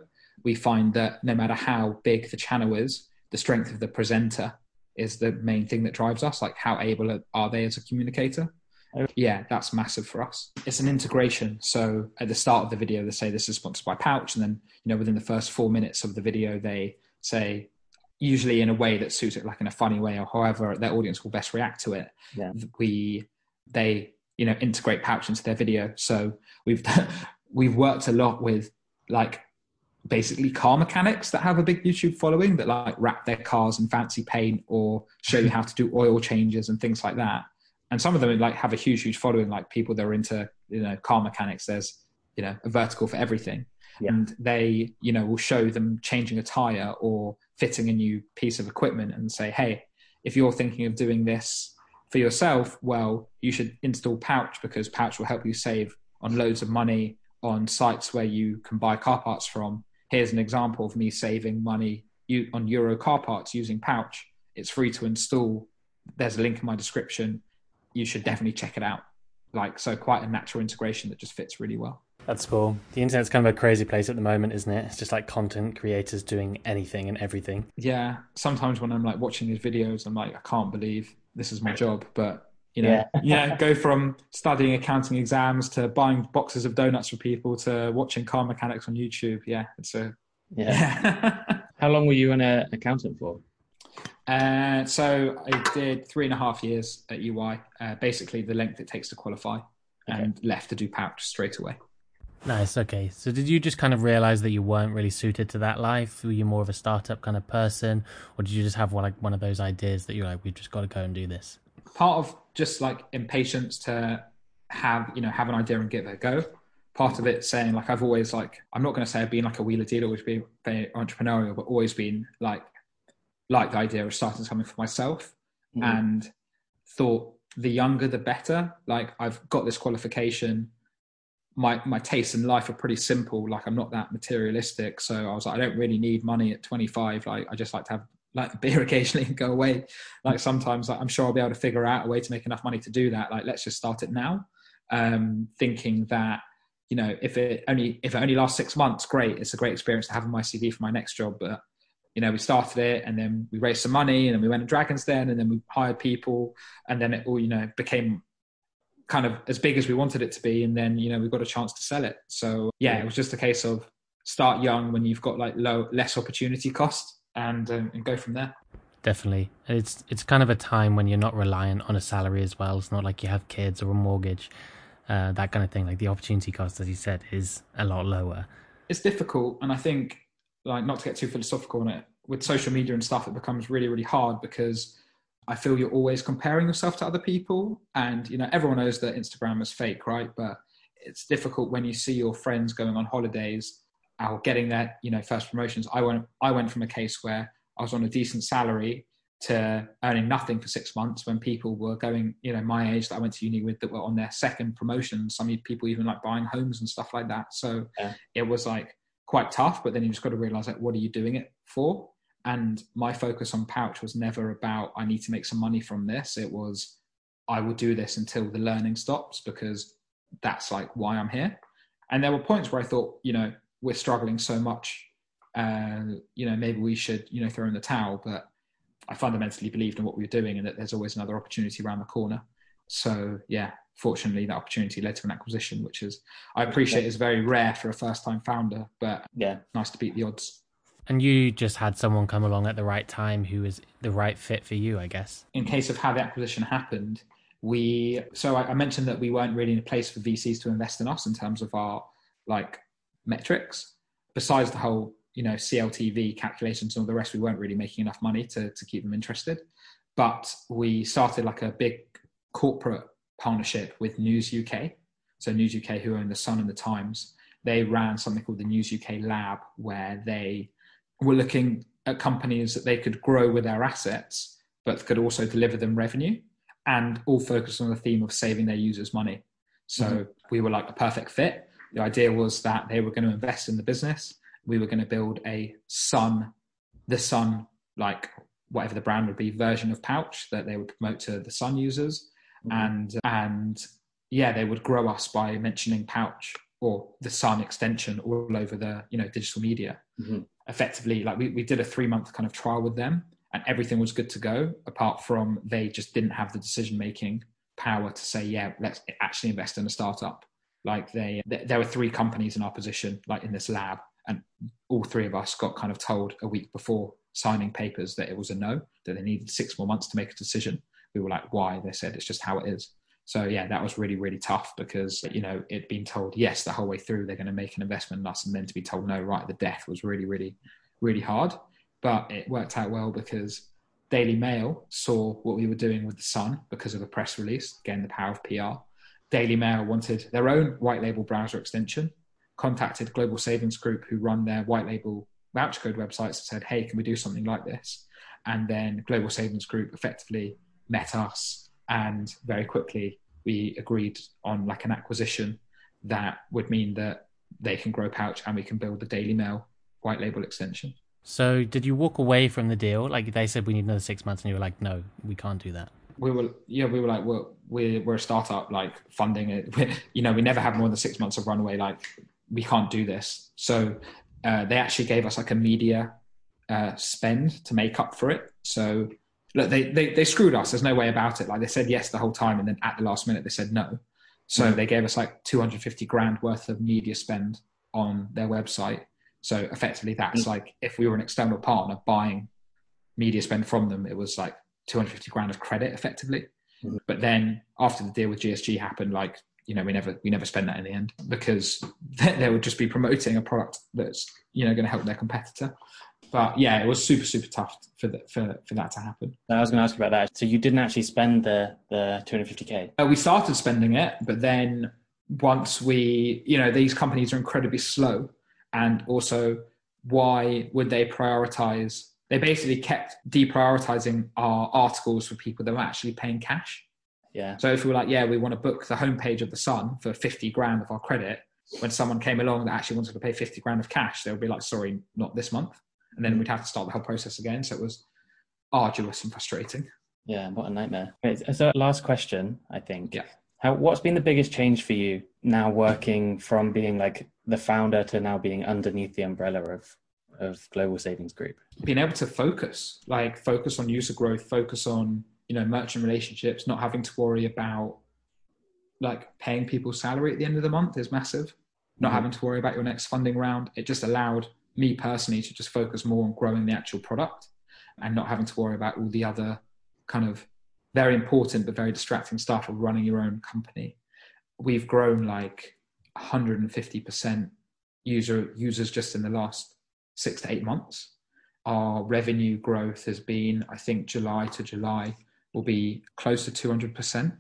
We find that no matter how big the channel is, the strength of the presenter is the main thing that drives us. Like, how able are they as a communicator? Yeah, that's massive for us. It's an integration. So at the start of the video, they say this is sponsored by Pouch. And then, you know, within the first 4 minutes of the video, they say, usually in a way that suits it, like in a funny way or however their audience will best react to it. Yeah. They you know, integrate Pouch into their video. So we've worked a lot with like basically car mechanics that have a big YouTube following that like wrap their cars in fancy paint or show you how to do oil changes and things like that. And some of them like have a huge, huge following, like people that are into, you know, car mechanics. There's, you know, a vertical for everything. Yeah. And they, you know, will show them changing a tire or fitting a new piece of equipment and say, hey, if you're thinking of doing this for yourself, well, you should install Pouch because Pouch will help you save on loads of money on sites where you can buy car parts from. Here's an example of me saving money on Euro car parts using Pouch. It's free to install. There's a link in my description. You should definitely check it out. Like, so quite a natural integration that just fits really well. That's cool. The internet's kind of a crazy place at the moment, isn't it? It's just like content creators doing anything and everything. Yeah. Sometimes when I'm like watching these videos, I'm like, I can't believe this is my job. But, you know, yeah. You know, go from studying accounting exams to buying boxes of donuts for people to watching car mechanics on YouTube. Yeah. Yeah. How long were you an accountant for? So I did 3.5 years at UI, basically the length it takes to qualify, and left to do Pouch straight away. Nice. Okay. So did you just kind of realize that you weren't really suited to that life? Were you more of a startup kind of person, or did you just have one of those ideas that you're like, we've just got to go and do this? Part of just like impatience to have an idea and give it a go. Part of it saying like, I've always like, I'm not going to say I've been like a wheeler dealer, always been very entrepreneurial, but always been like the idea of starting something for myself, and thought the younger, the better. Like, I've got this qualification. My tastes in life are pretty simple. Like, I'm not that materialistic. So I was like, I don't really need money at 25. Like, I just like to have like a beer occasionally and go away. Like, sometimes like, I'm sure I'll be able to figure out a way to make enough money to do that. Like, let's just start it now. Thinking that, you know, if it only lasts 6 months, great. It's a great experience to have on my CV for my next job. But, you know, we started it and then we raised some money and then we went to Dragon's Den and then we hired people and then it all, you know, became kind of as big as we wanted it to be. And then, you know, we got a chance to sell it. So yeah, it was just a case of start young when you've got like less opportunity cost and go from there. Definitely. And it's kind of a time when you're not reliant on a salary as well. It's not like you have kids or a mortgage, that kind of thing. Like, the opportunity cost, as you said, is a lot lower. It's difficult. And I think, like, not to get too philosophical on it, with social media and stuff, it becomes really, really hard because I feel you're always comparing yourself to other people. And, you know, everyone knows that Instagram is fake, right? But it's difficult when you see your friends going on holidays or getting their, you know, first promotions. I went from a case where I was on a decent salary to earning nothing for 6 months when people were going, you know, my age that I went to uni with, that were on their second promotion. Some people even like buying homes and stuff like that. So it was like quite tough, but then you just got to realize, like, what are you doing it for? And my focus on Pouch was never about, I need to make some money from this. It was, I will do this until the learning stops, because that's like why I'm here. And there were points where I thought, you know, we're struggling so much, you know, maybe we should, you know, throw in the towel. But I fundamentally believed in what we were doing and that there's always another opportunity around the corner. So yeah, fortunately that opportunity led to an acquisition, which is, I appreciate, is very rare for a first time founder, but yeah, nice to beat the odds. And you just had someone come along at the right time who is the right fit for you, I guess. In case of how the acquisition happened, I mentioned that we weren't really in a place for VCs to invest in us in terms of our like metrics. Besides the whole, you know, CLTV calculations and all the rest, we weren't really making enough money to keep them interested. But we started like a big corporate partnership with News UK. So News UK, who own the Sun and the Times, they ran something called the News UK Lab, where they were looking at companies that they could grow with their assets, but could also deliver them revenue, and all focused on the theme of saving their users money. So we were like a perfect fit. The idea was that they were going to invest in the business. We were going to build a the Sun, like whatever the brand would be, version of Pouch that they would promote to the Sun users. And yeah, they would grow us by mentioning Pouch or the Sun extension all over the, you know, digital media. Mm-hmm. Effectively, like we did a 3-month kind of trial with them, and everything was good to go, apart from they just didn't have the decision-making power to say, yeah, let's actually invest in a startup. Like there were 3 companies in our position, like in this lab, and all 3 of us got kind of told a week before signing papers that it was a no, that they needed 6 more months to make a decision. We were like, why? They said, it's just how it is. So yeah, that was really, really tough because, you know, it'd been told yes the whole way through, they're going to make an investment in us, and then to be told no right at the death was really, really, really hard. But it worked out well because Daily Mail saw what we were doing with the Sun because of a press release, again, the power of PR. Daily Mail wanted their own white label browser extension, contacted Global Savings Group, who run their white label voucher code websites, and said, hey, can we do something like this? And then Global Savings Group effectively met us, and very quickly we agreed on like an acquisition that would mean that they can grow Pouch and we can build the Daily Mail white label extension. So did you walk away from the deal? Like they said, we need another 6 months, and you were like, no, we can't do that. We were like, we're a startup, like funding it. You know, we never have more than 6 months of runway. Like we can't do this. So they actually gave us like a media spend to make up for it. So look, they screwed us. There's no way about it. Like they said yes the whole time, and then at the last minute they said no. So They gave us like 250 grand worth of media spend on their website. So effectively that's like, if we were an external partner buying media spend from them, it was like 250 grand of credit effectively. Mm-hmm. But then after the deal with GSG happened, like, you know, we never spend that in the end, because they would just be promoting a product that's, you know, going to help their competitor. But yeah, it was super, super tough for that to happen. I was going to ask about that. So you didn't actually spend the 250K? We started spending it, but then once we, you know, these companies are incredibly slow. And also, why would they prioritize? They basically kept deprioritizing our articles for people that were actually paying cash. Yeah. So if we were like, yeah, we want to book the homepage of the Sun for 50 grand of our credit, when someone came along that actually wanted to pay 50 grand of cash, they would be like, sorry, not this month. And then we'd have to start the whole process again. So it was arduous and frustrating. Yeah, what a nightmare. So last question, I think. Yeah. What's been the biggest change for you now, working from being like the founder to now being underneath the umbrella of Global Savings Group? Being able to focus on user growth, focus on, you know, merchant relationships, not having to worry about like paying people's salary at the end of the month is massive. Not having to worry about your next funding round. It just allowed me personally to just focus more on growing the actual product and not having to worry about all the other kind of very important but very distracting stuff of running your own company. We've grown like 150% users just in the last 6 to 8 months. Our revenue growth has been, I think July to July will be close to 200%.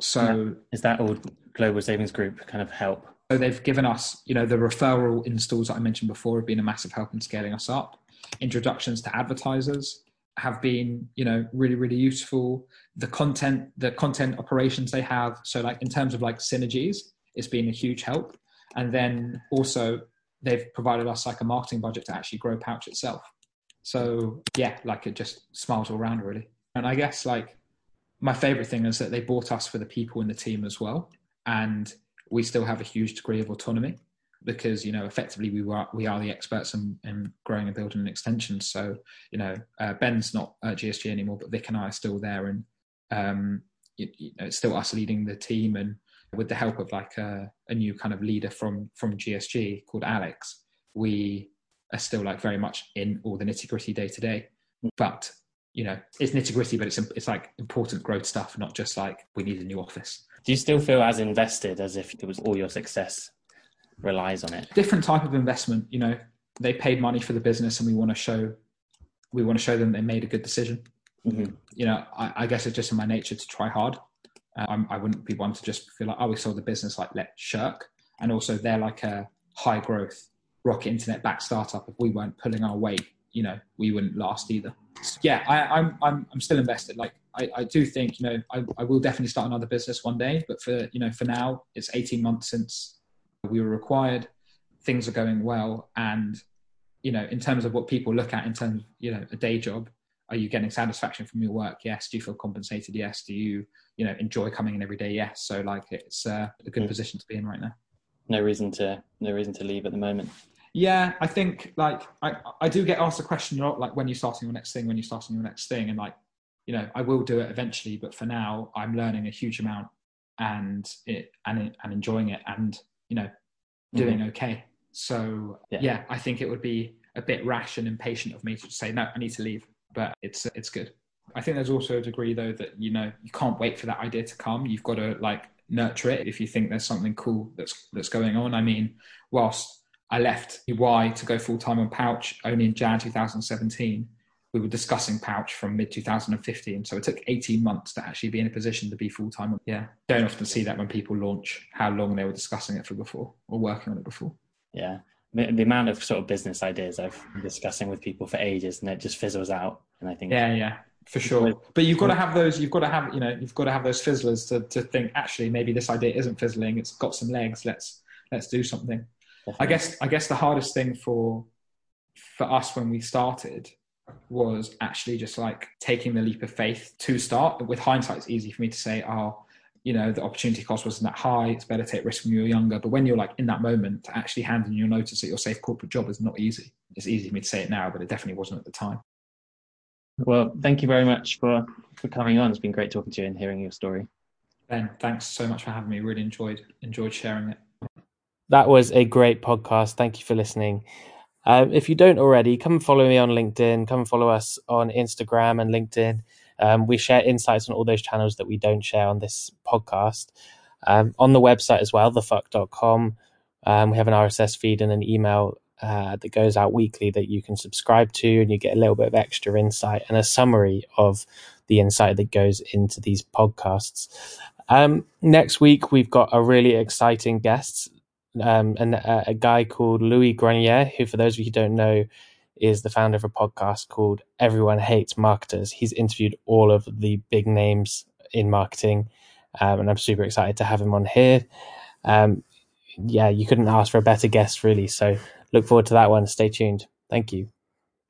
So is that all Global Savings Group kind of help? So they've given us, you know, the referral installs that I mentioned before have been a massive help in scaling us up. Introductions to advertisers have been, you know, really, really useful. The content operations they have. So like in terms of like synergies, it's been a huge help. And then also they've provided us like a marketing budget to actually grow Pouch itself. So yeah, like it just smiles all around really. And I guess like my favorite thing is that they bought us for the people in the team as well. And we still have a huge degree of autonomy because, you know, effectively we are the experts in growing and building an extension. So, you know, Ben's not at GSG anymore, but Vic and I are still there, and you know, it's still us leading the team, and with the help of like a new kind of leader from GSG called Alex, we are still like very much in all the nitty gritty day to day. But, you know, it's nitty gritty, but it's like important growth stuff, not just like we need a new office. Do you still feel as invested as if it was all your success relies on it? Different type of investment, you know. They paid money for the business, and we want to show them they made a good decision. Mm-hmm. You know, I guess it's just in my nature to try hard. I wouldn't be one to just feel like, oh, we sold the business, like let's shirk. And also they're like a high growth rocket internet backed startup. If we weren't pulling our weight, you know, we wouldn't last either. So, yeah, I'm still invested. Like I do think, you know, I will definitely start another business one day, but for, you know, for now it's 18 months since we were required. Things are going well, and, you know, in terms of what people look at in terms of, you know, a day job, Are you getting satisfaction from your work? Yes. Do you feel compensated? Yes. Do you, enjoy coming in every day? Yes. So it's a good position to be in right now. No reason to leave at the moment. Yeah, I think I do get asked the question a lot, when you're starting your next thing, and I will do it eventually, but for now I'm learning a huge amount and enjoying it and, doing okay. So yeah, I think it would be a bit rash and impatient of me to say, no, I need to leave. But it's good. I think there's also a degree though that, you can't wait for that idea to come. You've got to nurture it. If you think there's something cool that's going on. I mean, whilst I left EY to go full time on Pouch only in Jan 2017, we were discussing Pouch from mid 2015. So it took 18 months to actually be in a position to be full time. Yeah. Don't often see that when people launch, how long they were discussing it for before or working on it before. Yeah. The amount of sort of business ideas I've been discussing with people for ages and it just fizzles out. And I think, yeah, for sure. But you've got to have those, you've got to have those fizzlers to think, actually, maybe this idea isn't fizzling. It's got some legs. Let's do something. Definitely. I guess the hardest thing for us when we started was actually just taking the leap of faith to start. With hindsight, it's easy for me to say, the opportunity cost wasn't that high. It's better to take risk when you were younger. But when you're in that moment, to actually hand in your notice at your safe corporate job is not easy. It's easy for me to say it now, but it definitely wasn't at the time. Well, thank you very much for coming on. It's been great talking to you and hearing your story. Ben, thanks so much for having me. Really enjoyed sharing it. That was a great podcast. Thank you for listening. If you don't already, come and follow me on LinkedIn. Come and follow us on Instagram and LinkedIn. We share insights on all those channels that we don't share on this podcast. On the website as well, thefxck.com. We have an RSS feed and an email that goes out weekly that you can subscribe to, and you get a little bit of extra insight and a summary of the insight that goes into these podcasts. Next week, we've got a really exciting guest, a guy called Louis Grenier, who, for those of you who don't know, is the founder of a podcast called Everyone Hates Marketers. He's interviewed all of the big names in marketing, and I'm super excited to have him on here. You couldn't ask for a better guest, really. So look forward to that one. Stay tuned. Thank you.